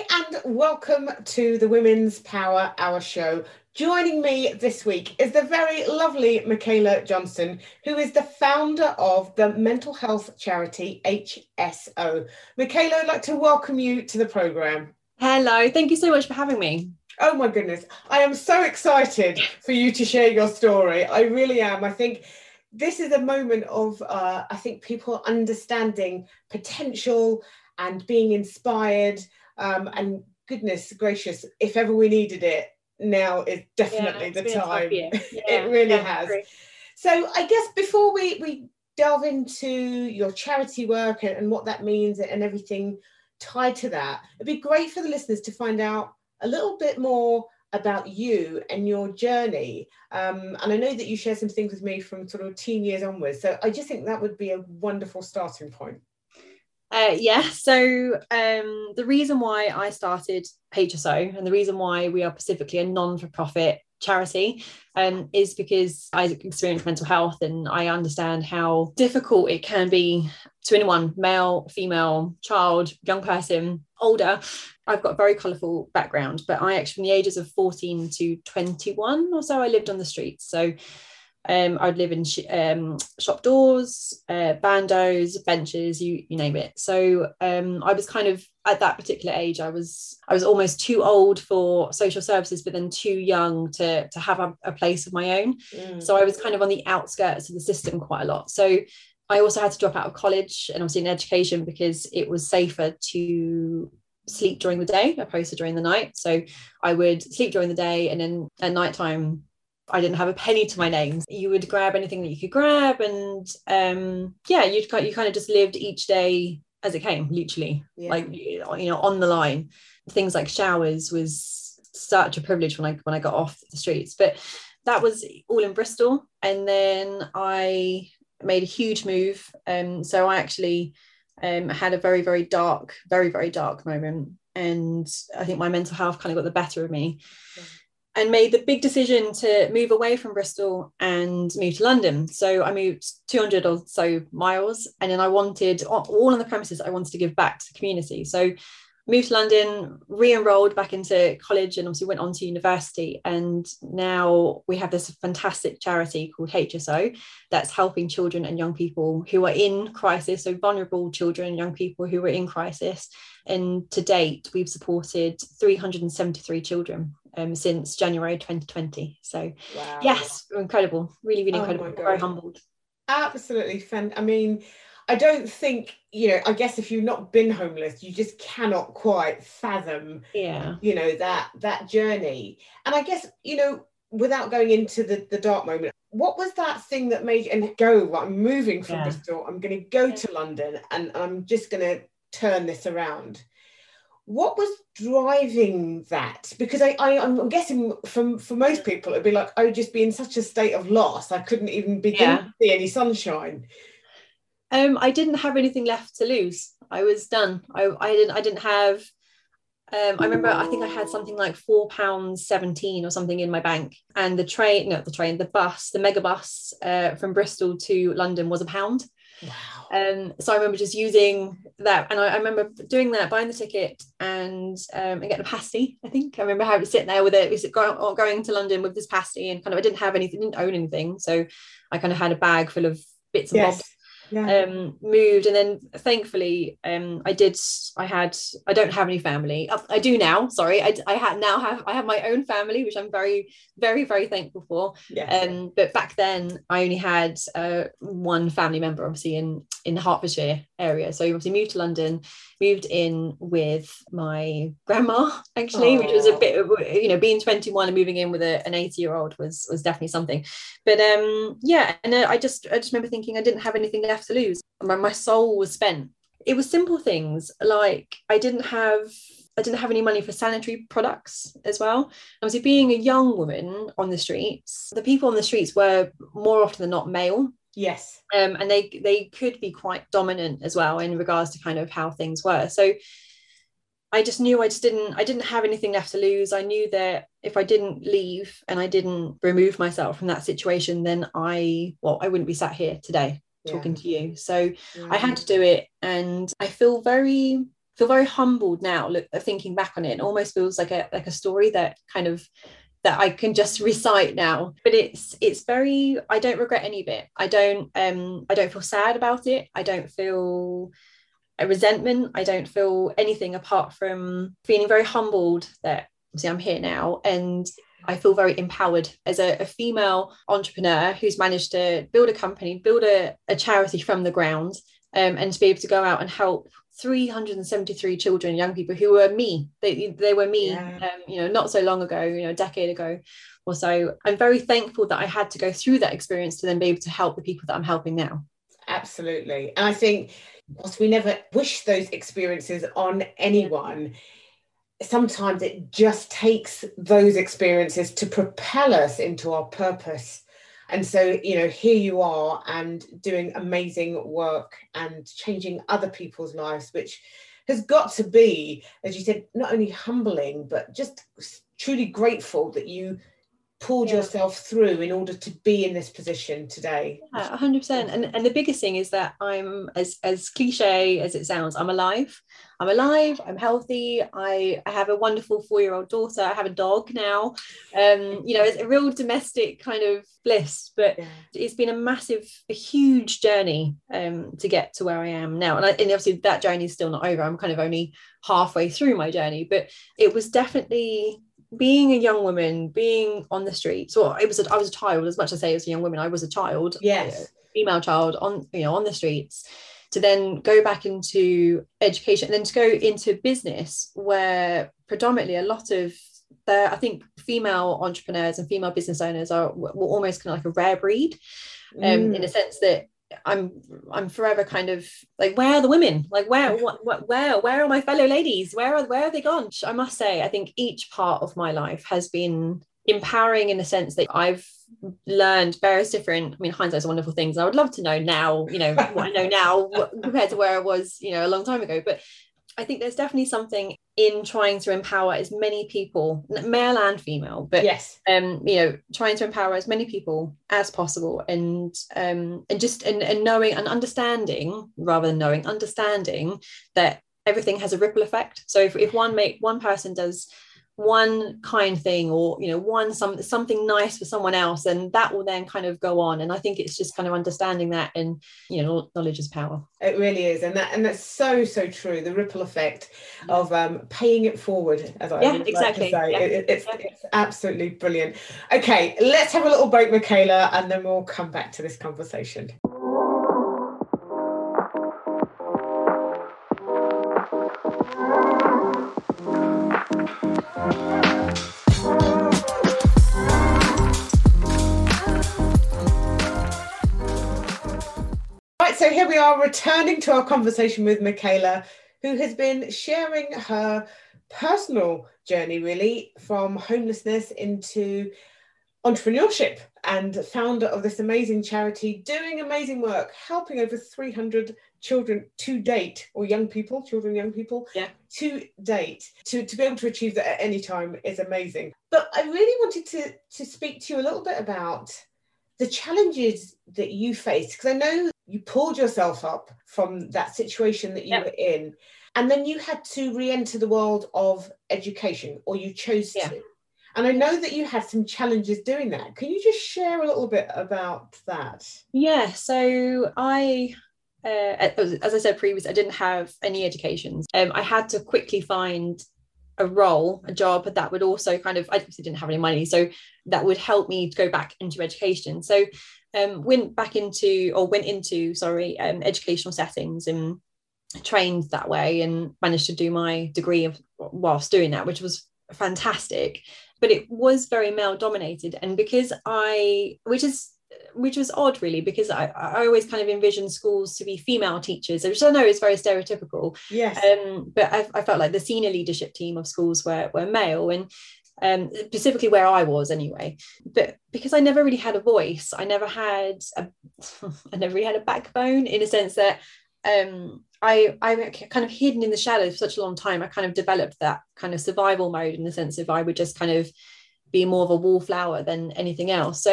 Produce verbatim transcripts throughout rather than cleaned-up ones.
Hi and welcome to the Women's Power Hour show. Joining me this week is the very lovely Michaela Johnson, who is the founder of the mental health charity H S O. Michaela, I'd like to welcome you to the programme. Hello, thank you so much for having me. Oh my goodness, I am so excited for you to share your story. I really am. I think this is a moment of, uh, I think, people understanding potential and being inspired, um, and goodness gracious, if ever we needed it, now is definitely yeah, the time. Yeah, it really yeah, has. Great. So I guess before we, we delve into your charity work and, and what that means and everything tied to that, it'd be great for the listeners to find out a little bit more about you and your journey. Um, and I know that you share some things with me from sort of teen years onwards. So I just think that would be a wonderful starting point. Uh, yeah, so um, the reason why I started H S O and the reason why we are specifically a non-for-profit charity um, is because I experience mental health and I understand how difficult it can be to anyone, male, female, child, young person, older. I've got a very colourful background, but I actually, from the ages of fourteen to twenty-one or so, I lived on the streets. So Um, I'd live in sh- um, shop doors, uh, bandos, benches, you you name it. So um, I was kind of, at that particular age, I was I was almost too old for social services, but then too young to, to have a, a place of my own. Mm. So I was kind of on the outskirts of the system quite a lot. So I also had to drop out of college and obviously in education because it was safer to sleep during the day opposed to during the night. So I would sleep during the day and then at nighttime, I didn't have a penny to my name. You would grab anything that you could grab and um, yeah, you'd, you kind of just lived each day as it came, literally, yeah. Like, you know, on the line. Things like showers was such a privilege when I when I got off the streets. But that was all in Bristol. And then I made a huge move. Um, so I actually um, had a very, very dark, very, very dark moment. And I think my mental health kind of got the better of me. Yeah. And made the big decision to move away from Bristol and move to London. So I moved two hundred or so miles, and then I wanted, all on the premises, I wanted to give back to the community. So moved to London, re-enrolled back into college, and obviously went on to university. And now we have this fantastic charity called H S O that's helping children and young people who are in crisis, so vulnerable children and young people who are in crisis. And to date, we've supported three hundred seventy-three children. Um, since January twenty twenty. So wow. Yes, incredible, really, really incredible. Oh, very humbled. Absolutely. Fan- I mean, I don't think, you know, I guess if you've not been homeless, you just cannot quite fathom, yeah. you know, that that journey. And I guess, you know, without going into the, the dark moment, what was that thing that made you and go, I'm moving from yeah. Bristol, I'm going to go yeah. to London and I'm just going to turn this around? What was driving that? Because I, I, I'm guessing from, for most people, it'd be like, I would just be in such a state of loss. I couldn't even begin yeah. to see any sunshine. Um, I didn't have anything left to lose. I was done. I, I didn't I didn't have, um, I remember, I think I had something like four pounds seventeen or something in my bank. And the train, not the train, the bus, the mega bus uh, from Bristol to London was a pound. Wow. Um, so I remember just using that, and I, I remember doing that, buying the ticket, and um, and getting a pasty. I think I remember having to sit there with it, it going, going to London with this pasty, and kind of I didn't have anything, didn't own anything, so I kind of had a bag full of bits and yes. bobs. Yeah. Um, moved, and then thankfully, um, I did. I had. I don't have any family. I do now. Sorry, I I had now have. I have my own family, which I'm very, very, very thankful for. Yes. Um, but back then, I only had uh, one family member, obviously in in the Hertfordshire area. So obviously moved to London, moved in with my grandma actually, aww. Which was a bit, you know, being twenty-one and moving in with a, an eighty-year-old was was definitely something. But um, yeah, and I just I just remember thinking I didn't have anything left to lose. My, my soul was spent. It was simple things like I didn't have I didn't have any money for sanitary products as well. And obviously, being a young woman on the streets, the people on the streets were more often than not male. Yes. Um, and they they could be quite dominant as well in regards to kind of how things were. So I just knew I just didn't I didn't have anything left to lose. I knew that if I didn't leave and I didn't remove myself from that situation, then I well I wouldn't be sat here today. Talking yeah. to you. So yeah. I had to do it, and I feel very feel very humbled now, look, thinking back on it. It almost feels like a like a story that kind of that I can just recite now. But it's it's very, I don't regret any of it. I don't um I don't feel sad about it. I don't feel a resentment. I don't feel anything apart from feeling very humbled that obviously I'm here now, and I feel very empowered as a, a female entrepreneur who's managed to build a company, build a, a charity from the ground, um, and to be able to go out and help three hundred seventy-three children, young people who were me. They they were me, yeah. um, you know, not so long ago, you know, a decade ago or so. I'm very thankful that I had to go through that experience to then be able to help the people that I'm helping now. Absolutely. And I think whilst we never wish those experiences on anyone, sometimes it just takes those experiences to propel us into our purpose. And so, you know, here you are and doing amazing work and changing other people's lives, which has got to be, as you said, not only humbling, but just truly grateful that you pulled yeah. yourself through in order to be in this position today. Yeah, one hundred percent. And and the biggest thing is that I'm, as as cliche as it sounds, I'm alive. I'm alive. I'm healthy. I, I have a wonderful four-year-old daughter. I have a dog now. Um, you know, it's a real domestic kind of bliss. But yeah. it's been a massive, a huge journey um, to get to where I am now. And, I, and obviously that journey is still not over. I'm kind of only halfway through my journey. But it was definitely... being a young woman, being on the streets, so it was a, I was a child, as much as I say as a young woman, I was a child, yes, female child on, you know, on the streets, to then go back into education and then to go into business, where predominantly a lot of the, I think female entrepreneurs and female business owners are were almost kind of like a rare breed, um, mm. in a sense that I'm I'm forever kind of like, where are the women? Like, where what, what where where are my fellow ladies? Where are where are they gone? I must say, I think each part of my life has been empowering in the sense that I've learned various different, I mean, hindsight's a wonderful thing. I would love to know now, you know, what I know now compared to where I was, you know, a long time ago. But I think there's definitely something in trying to empower as many people, male and female, but yes, um, you know, trying to empower as many people as possible, and um, and just and, and knowing and understanding, rather than knowing, understanding that everything has a ripple effect. So if, if one make one person does one kind thing, or you know, one some something nice for someone else, and that will then kind of go on. And I think it's just kind of understanding that, and you know, knowledge is power. It really is, and that and that's so so true. The ripple effect of um, paying it forward, as I yeah, would exactly. like to say, yeah. it, it's, it's absolutely brilliant. Okay, let's have a little break, Michaela, and then we'll come back to this conversation. So here we are, returning to our conversation with Michaela, who has been sharing her personal journey, really, from homelessness into entrepreneurship, and founder of this amazing charity, doing amazing work, helping over three hundred children to date, or young people, children, young people, yeah. to date. To, to be able to achieve that at any time is amazing. But I really wanted to, to speak to you a little bit about the challenges that you faced, because I know you pulled yourself up from that situation that you yep. were in, and then you had to re-enter the world of education, or you chose yeah. to. And I know that you had some challenges doing that. Can you just share a little bit about that? Yeah, so I, uh, as I said previously, I didn't have any education. Um, I had to quickly find a role, a job that would also kind of, I obviously didn't have any money, so that would help me to go back into education. So Um, went back into or went into sorry um, educational settings and trained that way, and managed to do my degree whilst doing that, which was fantastic. But it was very male dominated, and because I which is which was odd, really, because I, I always kind of envisioned schools to be female teachers, which I know is very stereotypical, yes um, but I, I felt like the senior leadership team of schools were were male, and Um, specifically where I was anyway. But because I never really had a voice, I never had a, I never really had a backbone, in a sense that um, I, I kind of hidden in the shadows for such a long time. I kind of developed that kind of survival mode, in the sense of I would just kind of be more of a wallflower than anything else. So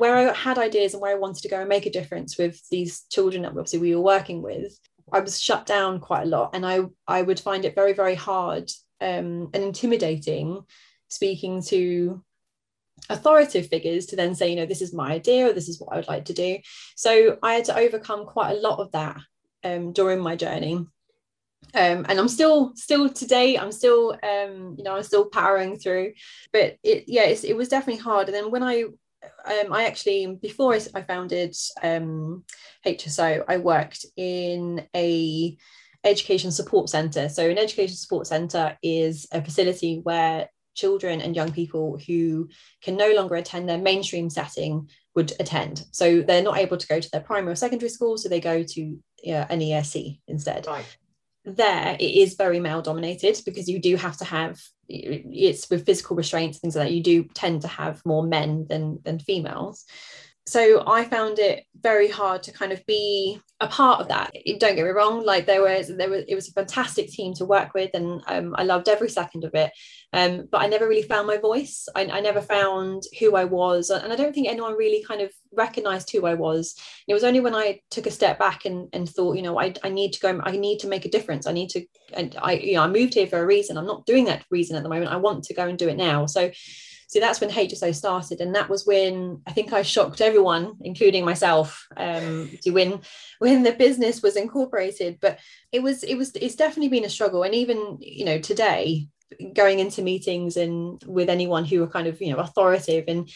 where I had ideas and where I wanted to go and make a difference with these children that obviously we were working with, I was shut down quite a lot, and I, I would find it very, very hard um, and intimidating speaking to authoritative figures to then say, you know, this is my idea, or this is what I would like to do. So I had to overcome quite a lot of that um, during my journey. Um, and I'm still, still today, I'm still, um, you know, I'm still powering through, but it, yeah, it's, it was definitely hard. And then when I, um, I actually, before I founded um, H S O, I worked in a education support centre. So an education support centre is a facility where children and young people who can no longer attend their mainstream setting would attend. So they're not able to go to their primary or secondary school, so they go to yeah, an E S C instead. Right. There, it is very male dominated, because you do have to have, it's with physical restraints, things like that, you do tend to have more men than than females. So I found it very hard to kind of be a part of that. Don't get me wrong, like there was, there was, it was a fantastic team to work with, and um, I loved every second of it. Um, but I never really found my voice. I, I never found who I was, and I don't think anyone really kind of recognised who I was. It was only when I took a step back and and thought, you know, I I need to go, I need to make a difference. I need to, and I, you know, I moved here for a reason. I'm not doing that reason at the moment. I want to go and do it now. So. So that's when H S O started, and that was when I think I shocked everyone, including myself, um, when when the business was incorporated. But it was it was it's definitely been a struggle, and even you know today, going into meetings and with anyone who are kind of you know authoritative and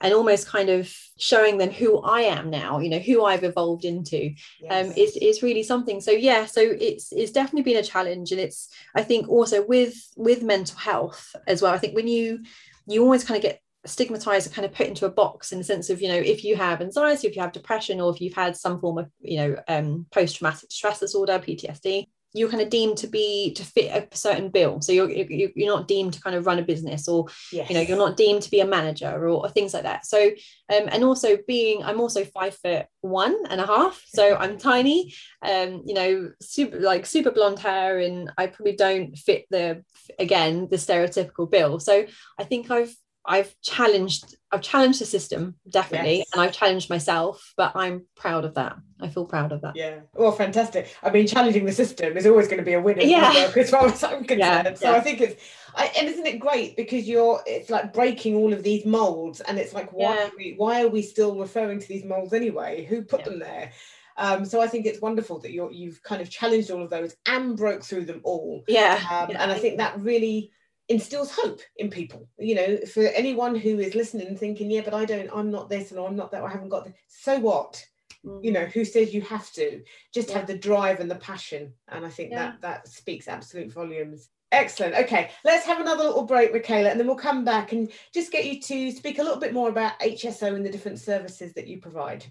and almost kind of showing them who I am now, you know who I've evolved into, yes. um, is is really something. So yeah, so it's it's definitely been a challenge, and it's I think also with with mental health as well. I think when you you always kind of get stigmatized and kind of put into a box in the sense of, you know, if you have anxiety, if you have depression, or if you've had some form of, you know, um, post-traumatic stress disorder, P T S D, you're kind of deemed to be, to fit a certain bill. So you're, you're not deemed to kind of run a business, or, yes. you know, you're not deemed to be a manager, or, or things like that. So, um, and also being, I'm also five foot one and a half. So I'm tiny, um, you know, super, like super blonde hair, and I probably don't fit the, again, the stereotypical bill. So I think I've, I've challenged, I've challenged the system, definitely. Yes. And I've challenged myself, but I'm proud of that. I feel proud of that. Yeah. Well, fantastic. I mean, challenging the system is always going to be a winner. Yeah. As far as I'm concerned. Yeah, so yeah. I think it's, I, and isn't it great? Because you're, it's like breaking all of these molds, and it's like, why, yeah. are, we, why are we still referring to these molds anyway? Who put yeah. them there? Um, so I think it's wonderful that you're, you've kind of challenged all of those and broke through them all. Yeah. Um, yeah. And I think that really instills hope in people, you know, for anyone who is listening and thinking, yeah, but I don't, I'm not this, and I'm not that, or I haven't got this. So what? Mm. You know, who says you have to? Just yeah. have the drive and the passion. And I think yeah. that that speaks absolute volumes. Excellent. Okay, let's have another little break, Michaela, and then we'll come back and just get you to speak a little bit more about H S O and the different services that you provide.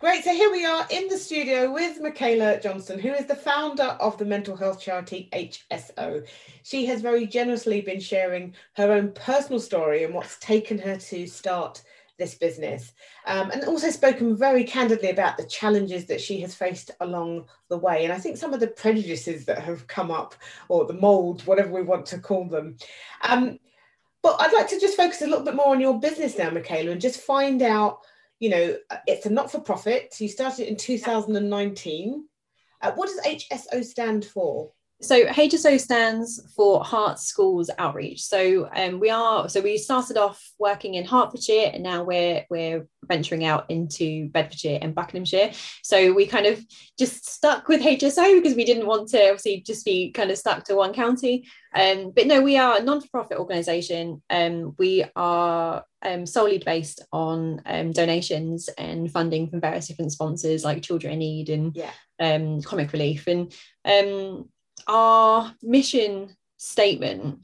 Great, so here we are in the studio with Michaela Johnson, who is the founder of the mental health charity H S O. She has very generously been sharing her own personal story and what's taken her to start this business, um, and also spoken very candidly about the challenges that she has faced along the way, and I think some of the prejudices that have come up, or the molds, whatever we want to call them. Um, but I'd like to just focus a little bit more on your business now, Michaela, and just find out, you know, it's a not-for-profit. You started in two thousand nineteen. Uh, what does H S O stand for? So H S O stands for Heart Schools Outreach. So um, we are, so we started off working in Hertfordshire, and now we're we're venturing out into Bedfordshire and Buckinghamshire. So we kind of just stuck with H S O because we didn't want to obviously just be kind of stuck to one county. Um, but no, we are a non-for-profit organisation. Um, we are um, solely based on um, donations and funding from various different sponsors like Children in Need and yeah. um, Comic Relief and. Um, Our mission statement,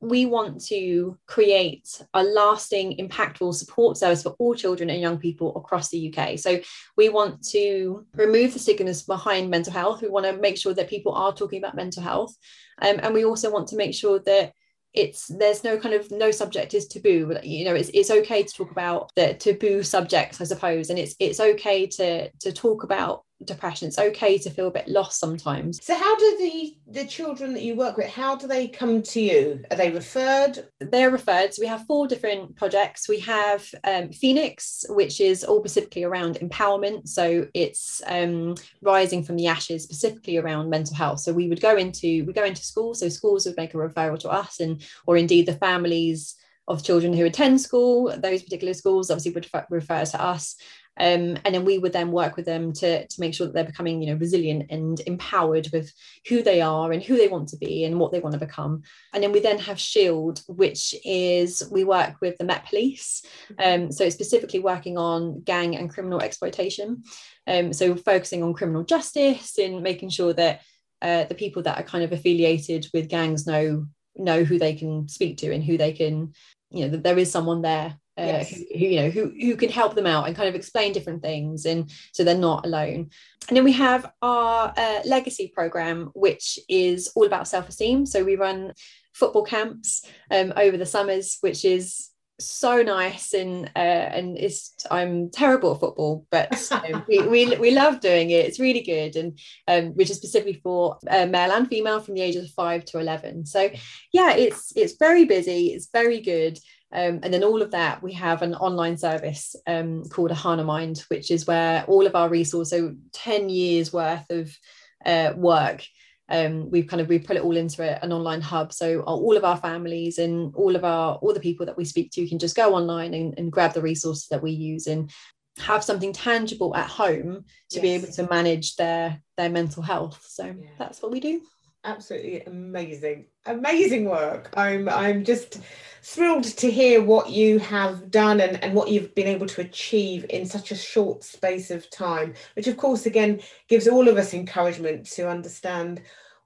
we want to create a lasting, impactful support service for all children and young people across the U K. So we want to remove the stigmas behind mental health. We want to make sure that people are talking about mental health. Um, and we also want to make sure that it's there's no kind of no subject is taboo. You know, it's it's okay to talk about the taboo subjects, I suppose. And it's it's okay to to talk about depression. It's okay to feel a bit lost sometimes. So how do the the children that you work with, how do they come to you? Are they referred? They're referred. So we have four different projects. We have um, Phoenix, which is all specifically around empowerment. So it's um, rising from the ashes, specifically around mental health. So we would go into we go into school. So schools would make a referral to us, and or indeed the families of children who attend school. Those particular schools obviously would refer, refer to us. Um, and then we would then work with them to, to make sure that they're becoming, you know, resilient and empowered with who they are and who they want to be and what they want to become. And then we then have SHIELD, which is we work with the Met Police. Um, so specifically working on gang and criminal exploitation. Um, so focusing on criminal justice and making sure that uh, the people that are kind of affiliated with gangs know know who they can speak to and who they can, you know, that there is someone there. Uh, yes. who, who, you know, who, who can help them out and kind of explain different things, and so they're not alone. And then we have our uh, legacy program, which is all about self-esteem. So we run football camps um, over the summers, which is so nice, and uh, and is I'm terrible at football, but um, we, we we love doing it. It's really good, and um, which is specifically for uh, male and female from the ages of five to eleven. So yeah, it's it's very busy. It's very good. Um, and then all of that, we have an online service um, called Ahana Mind, which is where all of our resources, so ten years worth of uh, work, um, we've kind of, we put it all into a, an online hub. So all of our families and all of our, all the people that we speak to can just go online and, and grab the resources that we use and have something tangible at home to yes. be able to manage their, their mental health. So yeah. that's what we do. Absolutely amazing, amazing work. I'm I'm just thrilled to hear what you have done and, and what you've been able to achieve in such a short space of time, which of course, again, gives all of us encouragement to understand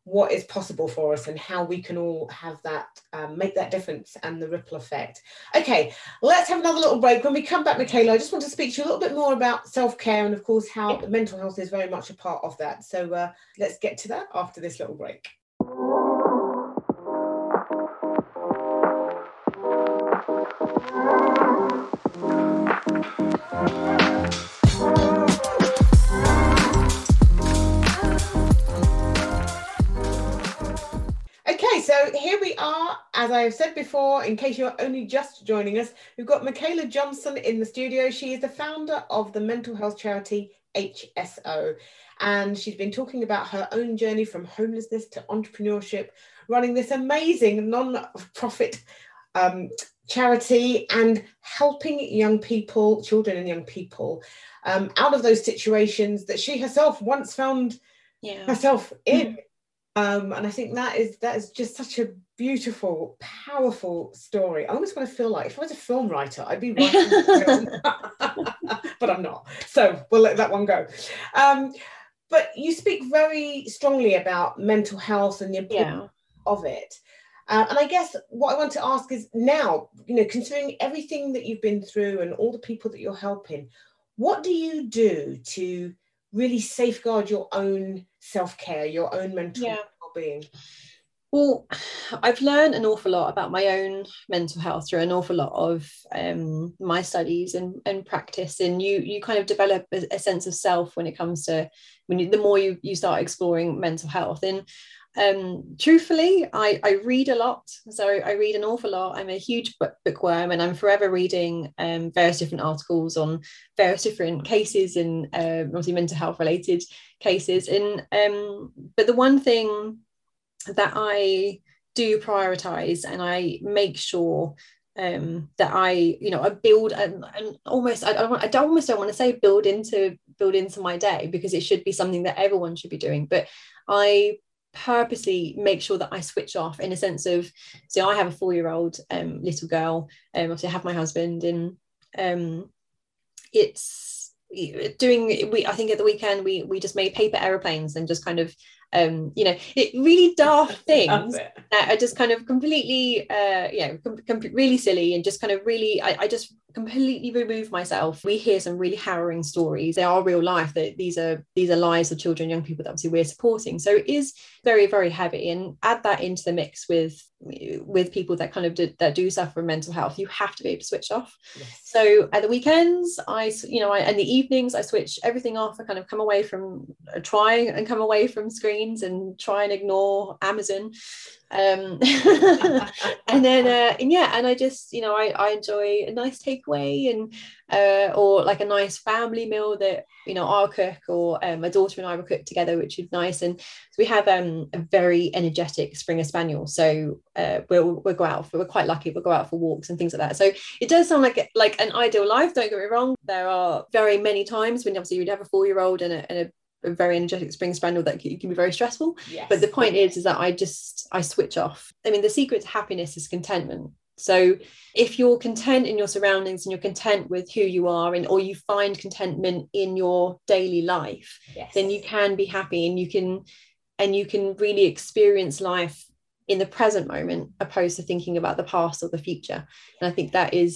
what is possible for us and how we can all have that, um, make that difference and the ripple effect. Okay, let's have another little break. When we come back, Michaela, I just want to speak to you a little bit more about self-care and of course how mental health is very much a part of that. So uh, let's get to that after this little break. Here we are, as I have said before, in case you're only just joining us, we've got Michaela Johnson in the studio. She is the founder of the mental health charity H S O, and she's been talking about her own journey from homelessness to entrepreneurship, running this amazing non-profit um, charity and helping young people, children and young people, um, out of those situations that she herself once found yeah. herself in. Mm-hmm. Um, and I think that is that is just such a beautiful, powerful story. I almost want to feel like if I was a film writer, I'd be writing a film, but I'm not. So we'll let that one go. Um, but you speak very strongly about mental health and the importance yeah. of it. Uh, and I guess what I want to ask is now, you know, considering everything that you've been through and all the people that you're helping, what do you do to really safeguard your own self-care, your own mental yeah. well-being? Well, I've learned an awful lot about my own mental health through an awful lot of um, my studies and, and practice. And you you kind of develop a, a sense of self when it comes to, when you, the more you, you start exploring mental health. And um, truthfully, I, I read a lot. So I read an awful lot. I'm a huge book, bookworm, and I'm forever reading um, various different articles on various different cases and uh, obviously mental health related cases. And um, but the one thing that I do prioritize and I make sure um that I you know I build and almost I don't want I don't, almost don't want to say build into build into my day, because it should be something that everyone should be doing, but I purposely make sure that I switch off in a sense of, so I have a four-year-old um little girl, um obviously I have my husband, and um it's doing we I think at the weekend we we just made paper aeroplanes and just kind of Um, you know, it really daft things that are just kind of completely, uh, you know, com- com- really silly and just kind of really, I, I just completely remove myself. We hear some really harrowing stories. They are real life. That these are these are lives of children, young people that obviously we're supporting. So it is very, very heavy. And add that into the mix with with people that kind of do, that do suffer from mental health. You have to be able to switch off. Yes. So at the weekends, I you know, I, and the evenings, I switch everything off. I kind of come away from try and come away from screens and try and ignore Amazon. Um, and then uh, and yeah, and I just you know I I enjoy a nice takeaway and uh, or like a nice family meal that you know I'll cook or um, my daughter and I will cook together, which is nice. And so we have um, a very energetic Springer Spaniel, so uh, we'll we'll go out. For, we're quite lucky. We'll go out for walks and things like that. So it does sound like like an ideal life. Don't get me wrong. There are very many times when obviously you'd have a four-year-old and a, and a A very energetic Spring Spaniel that can, can be very stressful. Yes. But the point is is that I just I switch off. I mean, the secret to happiness is contentment. So if you're content in your surroundings and you're content with who you are, and or you find contentment in your daily life, yes. then you can be happy and you can and you can really experience life in the present moment, opposed to thinking about the past or the future. And I think that is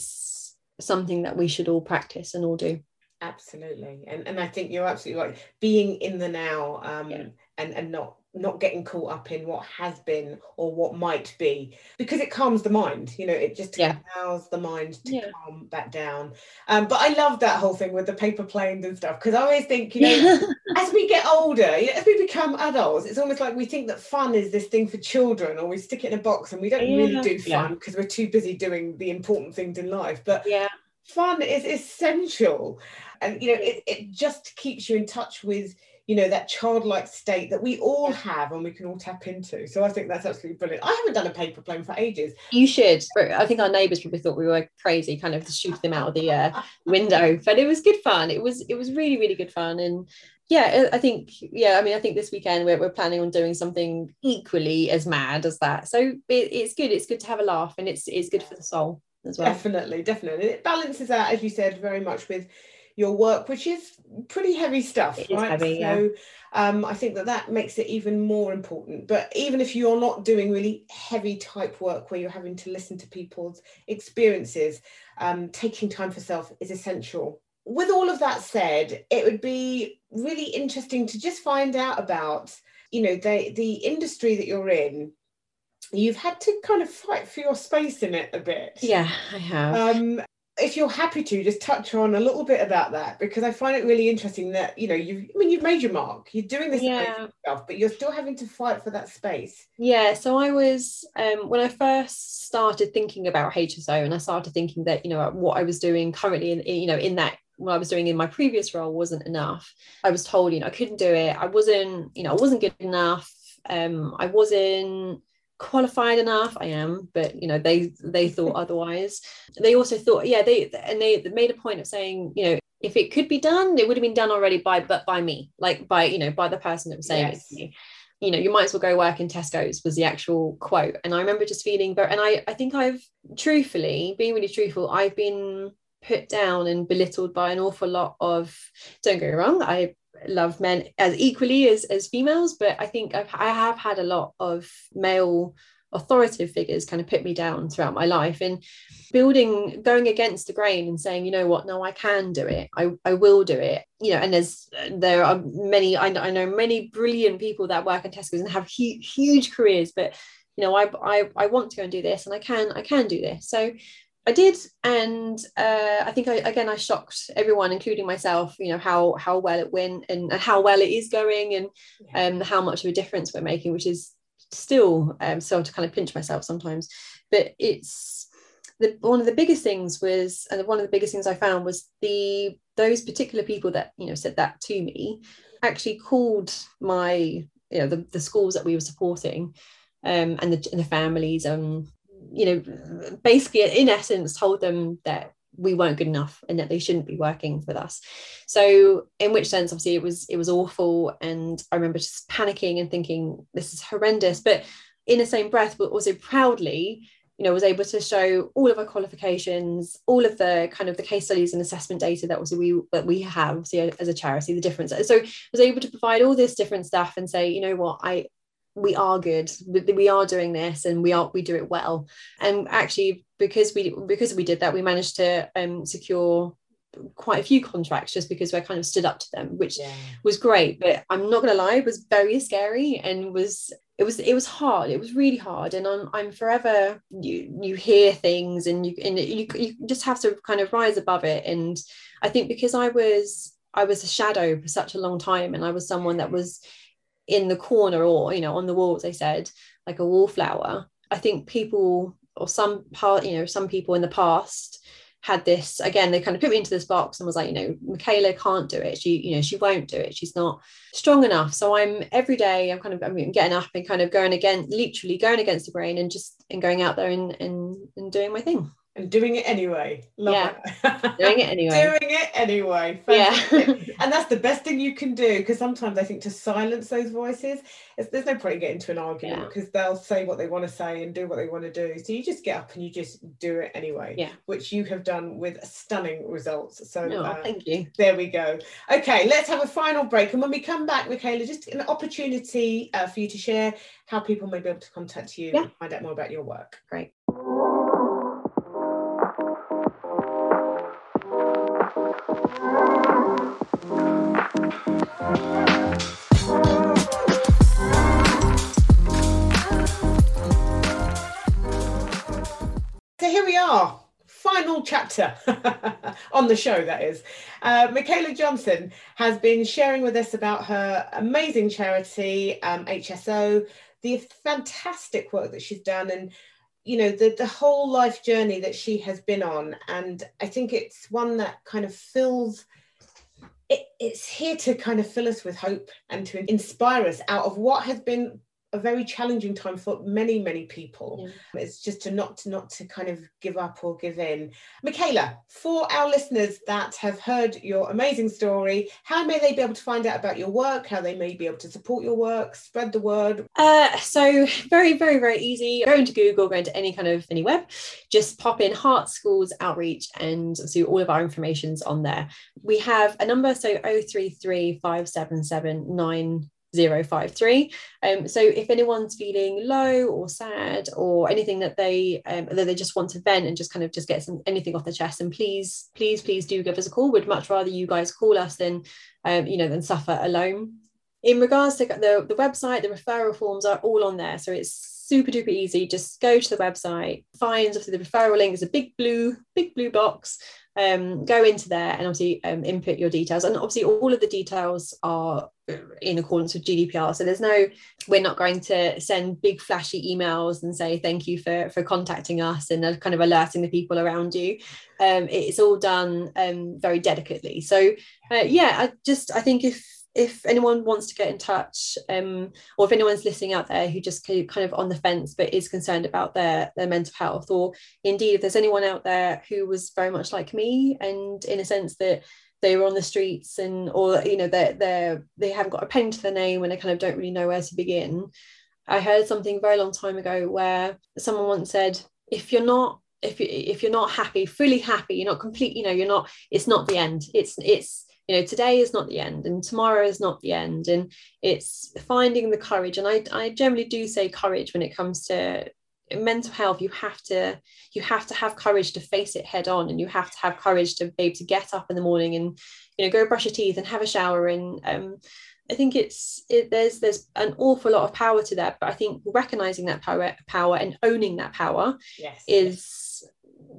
something that we should all practice and all do. Absolutely. And and I think you're absolutely right. Being in the now, um, yeah. and, and not not getting caught up in what has been or what might be, because it calms the mind, you know, it just yeah. allows the mind to yeah. calm back down. Um, but I love that whole thing with the paper planes and stuff, because I always think, you know, as we get older, as we become adults, it's almost like we think that fun is this thing for children, or we stick it in a box and we don't yeah. really do fun because yeah. we're too busy doing the important things in life. But yeah. fun is essential, and you know it, it just keeps you in touch with you know that childlike state that we all have and we can all tap into. So I think that's absolutely brilliant. I haven't done a paper plane for ages. You should. I think our neighbours probably thought we were crazy, kind of shooting them out of the uh, window, but it was good fun. It was it was really really good fun. And yeah, I think yeah I mean I think this weekend we're, we're planning on doing something equally as mad as that. So it, it's good. It's good to have a laugh, and it's it's good for the soul as well. Definitely, definitely. It balances out, as you said, very much with your work, which is pretty heavy stuff. It right? is heavy, so yeah. um, I think that that makes it even more important. But even if you're not doing really heavy type work where you're having to listen to people's experiences, um, taking time for self is essential. With all of that said, it would be really interesting to just find out about, you know, the, the industry that you're in. You've had to kind of fight for your space in it a bit. Yeah, I have. Um, if you're happy to, just touch on a little bit about that, because I find it really interesting that, you know, you've, I mean, you've made your mark. You're doing this yeah. stuff, but you're still having to fight for that space. Yeah, so I was, um, when I first started thinking about H S O, and I started thinking that, you know, what I was doing currently, in, you know, in that, what I was doing in my previous role wasn't enough. I was told, you know, I couldn't do it. I wasn't, you know, I wasn't good enough. Um, I wasn't qualified enough. I am, but you know they they thought otherwise. They also thought yeah they and they made a point of saying, you know, if it could be done, it would have been done already by but by me, like by you know by the person that was saying yes. it to me. You know, you might as well go work in Tesco's was the actual quote. And I remember just feeling very, and I I think I've truthfully being really truthful I've been put down and belittled by an awful lot of, don't get me wrong, I love men as equally as as females, but I think I've, I have had a lot of male authoritative figures kind of put me down throughout my life, and building going against the grain and saying, you know what, no, I can do it, I, I will do it, you know. And there's there are many I, I know many brilliant people that work in Tesco's and have huge huge careers, but you know I, I I want to go and do this, and I can I can do this. So I did, and uh, I think I, again I shocked everyone, including myself. You know how how well it went and how well it is going, and yeah. um, how much of a difference we're making, which is still um, so to kind of pinch myself sometimes. But it's the, one of the biggest things was, and one of the biggest things I found was the those particular people that you know said that to me actually called my you know the, the schools that we were supporting, um, and the and the families and. You know, basically, in essence, told them that we weren't good enough and that they shouldn't be working with us. So, in which sense, obviously, it was it was awful, and I remember just panicking and thinking this is horrendous. But in the same breath, but also proudly, you know, was able to show all of our qualifications, all of the kind of the case studies and assessment data that was we that we have see, as a charity, the difference. So, I was able to provide all this different stuff and say, you know what, I. we are good, we are doing this, and we are we do it well. And actually, because we because we did that, we managed to um, secure quite a few contracts just because I kind of stood up to them, which yeah. was great. But I'm not gonna lie, it was very scary, and was it was it was hard. It was really hard, and I'm I'm forever you you hear things, and you and you you just have to kind of rise above it. And I think because I was I was a shadow for such a long time, and I was someone that was in the corner, or you know, on the wall, as they said, like a wallflower. I think people, or some part, you know, some people in the past had this, again, they kind of put me into this box and was like, you know, Michaela can't do it. She, you know, she won't do it. She's not strong enough. So I'm every day I'm kind of I'm getting up and kind of going again, literally going against the brain, and just and going out there and and, and doing my thing. And doing it anyway. Love yeah. it. Doing it anyway. Doing it anyway. Fantastic. Yeah. And that's the best thing you can do, because sometimes I think to silence those voices, it's, there's no point getting into an argument, because yeah. they'll say what they want to say and do what they want to do. So you just get up and you just do it anyway, yeah. which you have done with stunning results. So oh, uh, thank you. There we go. Okay, let's have a final break. And when we come back, Michaela, just an opportunity uh, for you to share how people may be able to contact you yeah. and find out more about your work. Great. Oh, final chapter on the show, that is. Uh, Michaela Johnson has been sharing with us about her amazing charity, um, H S O, the fantastic work that she's done, and, you know, the, the whole life journey that she has been on. And I think it's one that kind of fills, it, it's here to kind of fill us with hope and to inspire us out of what has been a very challenging time for many, many people. Yeah. It's just to not, not to kind of give up or give in. Michaela, for our listeners that have heard your amazing story, how may they be able to find out about your work, how they may be able to support your work, spread the word? Uh, so very, very, very easy. Go into Google, go into any kind of any web, just pop in Heart Schools Outreach and see all of our information's on there. We have a number, so oh three three, five seven seven, nine oh five three. Um, so if anyone's feeling low or sad or anything that they um, that they just want to vent and just kind of just get some anything off their chest, and please please please do give us a call. We'd much rather you guys call us than um, you know than suffer alone. In regards to the, the website, the referral forms are all on there, so it's super duper easy. Just go to the website, find obviously the referral link. There's a big blue big blue box. Um, go into there and obviously um, input your details, and obviously all of the details are in accordance with G D P R, so there's no we're not going to send big flashy emails and say thank you for for contacting us and kind of alerting the people around you. Um, it's all done um, very delicately, so uh, yeah I just I think if if anyone wants to get in touch, um, or if anyone's listening out there who just kind of on the fence but is concerned about their, their mental health, or indeed if there's anyone out there who was very much like me, and in a sense that they were on the streets and or you know they're, they're, they haven't got a pen to their name and they kind of don't really know where to begin. I heard something a very long time ago where someone once said, if you're not if, you, if you're not happy, fully happy, you're not complete, you know, you're not, it's not the end. It's it's you know, today is not the end and tomorrow is not the end. And it's finding the courage. And I, I generally do say courage when it comes to mental health. You have to, you have to have courage to face it head on, and you have to have courage to be able to get up in the morning and, you know, go brush your teeth and have a shower. And um, I think it's, it, there's, there's an awful lot of power to that, but I think recognizing that power, power and owning that power yes. is,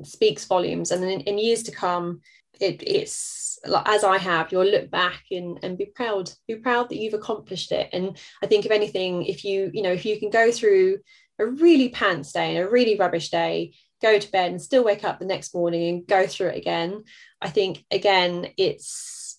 speaks volumes. And in, in years to come, It, it's like, as I have, you'll look back and, and be proud, be proud that you've accomplished it. And I think if anything, if you, you know, if you can go through a really pants day and a really rubbish day, go to bed and still wake up the next morning and go through it again. I think, again, it's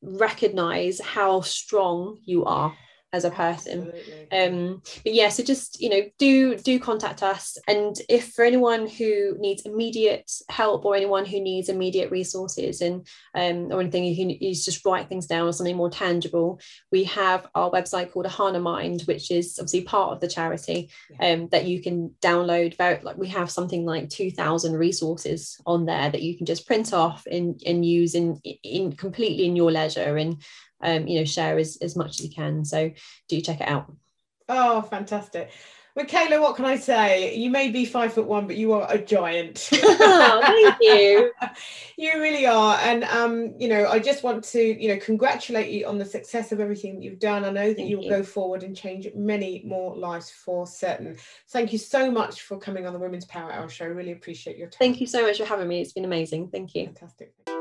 recognize how strong you are as a person. Um, but yeah, so just, you know, do do contact us. And if for anyone who needs immediate help or anyone who needs immediate resources and um, or anything, you can use just write things down or something more tangible. We have our website called Ahana Mind, which is obviously part of the charity, um, that you can download. Like we have something like two thousand resources on there that you can just print off and, and use in, in completely in your leisure, and Um, you know, share as, as much as you can. So do check it out. Oh, fantastic. Michaela, what can I say? You may be five foot one, but you are a giant. Oh, thank you. You really are. And, um, you know, I just want to, you know, congratulate you on the success of everything that you've done. I know that you'll go forward and change many more lives for certain. Thank you so much for coming on the Women's Power Hour show. Really appreciate your time. Thank you so much for having me. It's been amazing. Thank you. Fantastic.